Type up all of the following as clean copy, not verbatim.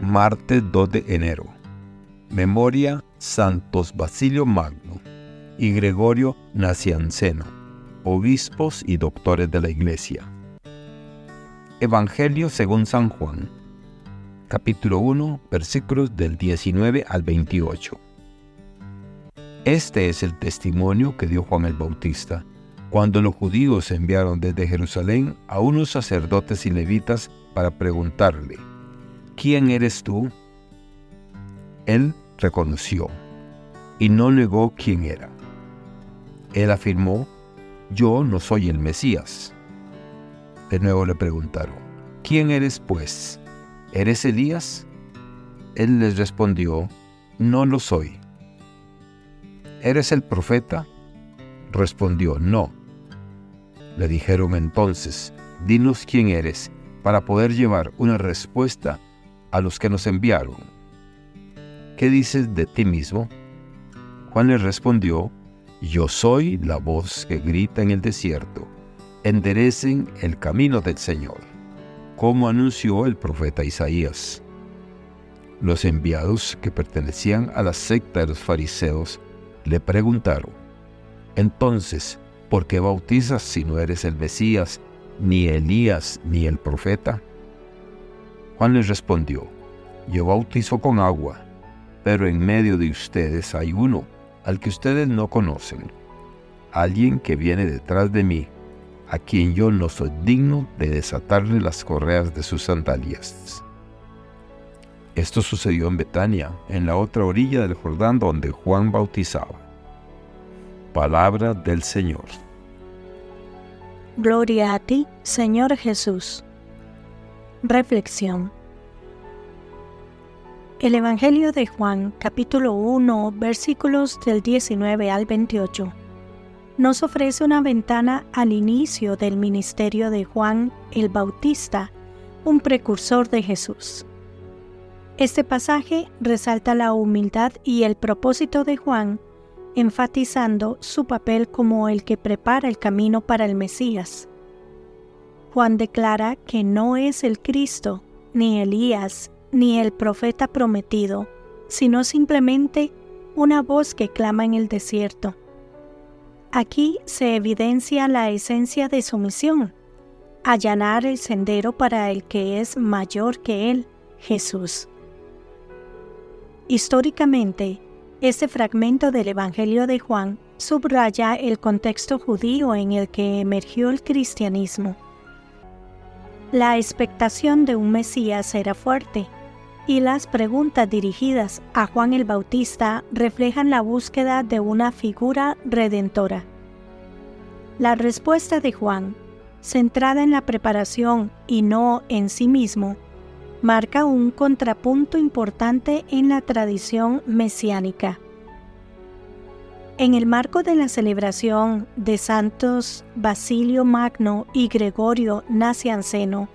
martes 2 de enero. Memoria Santos Basilio Magno y Gregorio Nacianceno, obispos y doctores de la Iglesia. Evangelio según San Juan, capítulo 1, versículos del 19 al 28. Este es el testimonio que dio Juan el Bautista, cuando los judíos enviaron desde Jerusalén a unos sacerdotes y levitas para preguntarle: ¿Quién eres tú? Él reconoció y no negó quién era. Él afirmó: yo no soy el Mesías. De nuevo le preguntaron: ¿Quién eres pues? ¿Eres Elías? Él les respondió: no lo soy. ¿Eres el profeta? Respondió: no. Le dijeron entonces: dinos quién eres, para poder llevar una respuesta a los que nos enviaron. ¿Qué dices de ti mismo? Juan le respondió: yo soy la voz que grita en el desierto, enderecen el camino del Señor, como anunció el profeta Isaías. Los enviados, que pertenecían a la secta de los fariseos, le preguntaron: entonces, ¿por qué bautizas si no eres el Mesías, ni Elías, ni el profeta? Juan les respondió: yo bautizo con agua, pero en medio de ustedes hay uno, al que ustedes no conocen, alguien que viene detrás de mí, a quien yo no soy digno de desatarle las correas de sus sandalias. Esto sucedió en Betania, en la otra orilla del Jordán donde Juan bautizaba. Palabra del Señor. Gloria a ti, Señor Jesús. Reflexión. El Evangelio de Juan, capítulo 1, versículos del 19 al 28, nos ofrece una ventana al inicio del ministerio de Juan el Bautista, un precursor de Jesús. Este pasaje resalta la humildad y el propósito de Juan, enfatizando su papel como el que prepara el camino para el Mesías. Juan declara que no es el Cristo, ni Elías, ni el profeta prometido, sino simplemente una voz que clama en el desierto. Aquí se evidencia la esencia de su misión: allanar el sendero para el que es mayor que él, Jesús. Históricamente, este fragmento del Evangelio de Juan subraya el contexto judío en el que emergió el cristianismo. La expectación de un Mesías era fuerte, y las preguntas dirigidas a Juan el Bautista reflejan la búsqueda de una figura redentora. La respuesta de Juan, centrada en la preparación y no en sí mismo, marca un contrapunto importante en la tradición mesiánica. En el marco de la celebración de Santos Basilio Magno y Gregorio Nacianceno,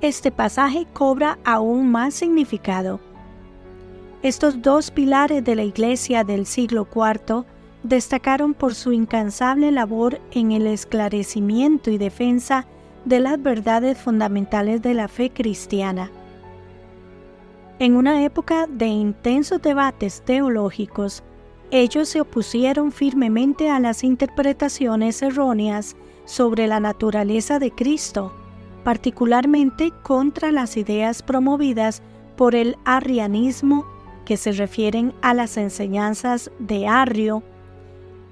este pasaje cobra aún más significado. Estos dos pilares de la Iglesia del siglo IV destacaron por su incansable labor en el esclarecimiento y defensa de las verdades fundamentales de la fe cristiana. En una época de intensos debates teológicos, ellos se opusieron firmemente a las interpretaciones erróneas sobre la naturaleza de Cristo, particularmente contra las ideas promovidas por el arrianismo, que se refieren a las enseñanzas de Arrio.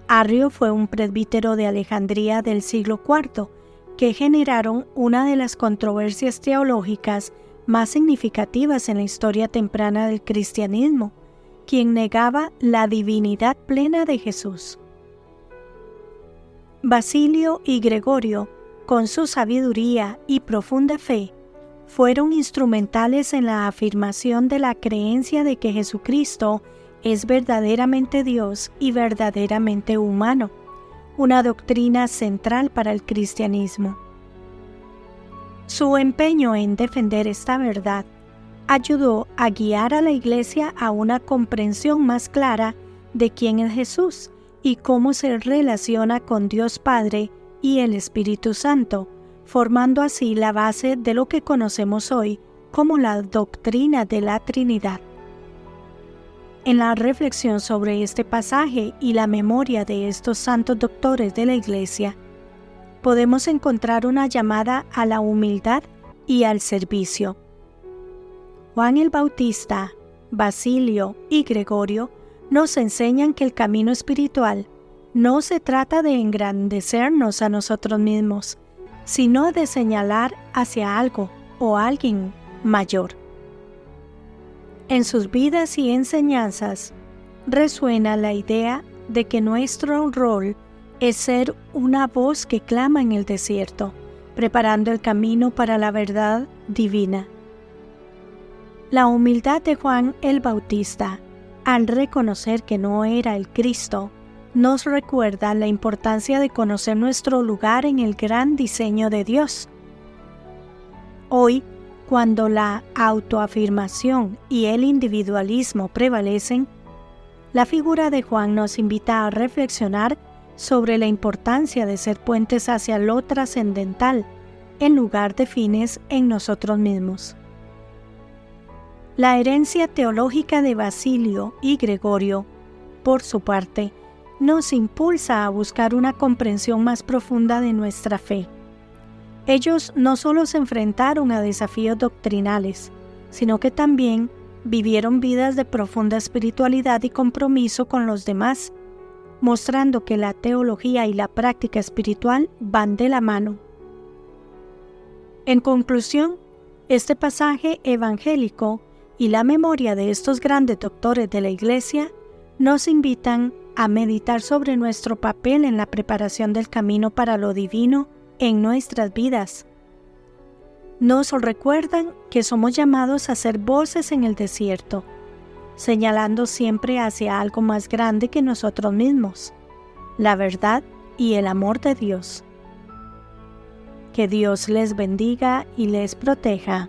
Arrio fue un presbítero de Alejandría del siglo IV, que generaron una de las controversias teológicas más significativas en la historia temprana del cristianismo, quien negaba la divinidad plena de Jesús. Basilio y Gregorio, con su sabiduría y profunda fe, fueron instrumentales en la afirmación de la creencia de que Jesucristo es verdaderamente Dios y verdaderamente humano, una doctrina central para el cristianismo. Su empeño en defender esta verdad ayudó a guiar a la Iglesia a una comprensión más clara de quién es Jesús y cómo se relaciona con Dios Padre y el Espíritu Santo, formando así la base de lo que conocemos hoy como la doctrina de la Trinidad. En la reflexión sobre este pasaje y la memoria de estos santos doctores de la Iglesia, podemos encontrar una llamada a la humildad y al servicio. Juan el Bautista, Basilio y Gregorio nos enseñan que el camino espiritual no se trata de engrandecernos a nosotros mismos, sino de señalar hacia algo o alguien mayor. En sus vidas y enseñanzas resuena la idea de que nuestro rol es ser una voz que clama en el desierto, preparando el camino para la verdad divina. La humildad de Juan el Bautista, al reconocer que no era el Cristo, nos recuerda la importancia de conocer nuestro lugar en el gran diseño de Dios. Hoy, cuando la autoafirmación y el individualismo prevalecen, la figura de Juan nos invita a reflexionar sobre la importancia de ser puentes hacia lo trascendental, en lugar de fines en nosotros mismos. La herencia teológica de Basilio y Gregorio, por su parte, nos impulsa a buscar una comprensión más profunda de nuestra fe. Ellos no solo se enfrentaron a desafíos doctrinales, sino que también vivieron vidas de profunda espiritualidad y compromiso con los demás, mostrando que la teología y la práctica espiritual van de la mano. En conclusión, este pasaje evangélico y la memoria de estos grandes doctores de la Iglesia nos invitan a meditar sobre nuestro papel en la preparación del camino para lo divino en nuestras vidas. Nos recuerdan que somos llamados a ser voces en el desierto, señalando siempre hacia algo más grande que nosotros mismos, la verdad y el amor de Dios. Que Dios les bendiga y les proteja.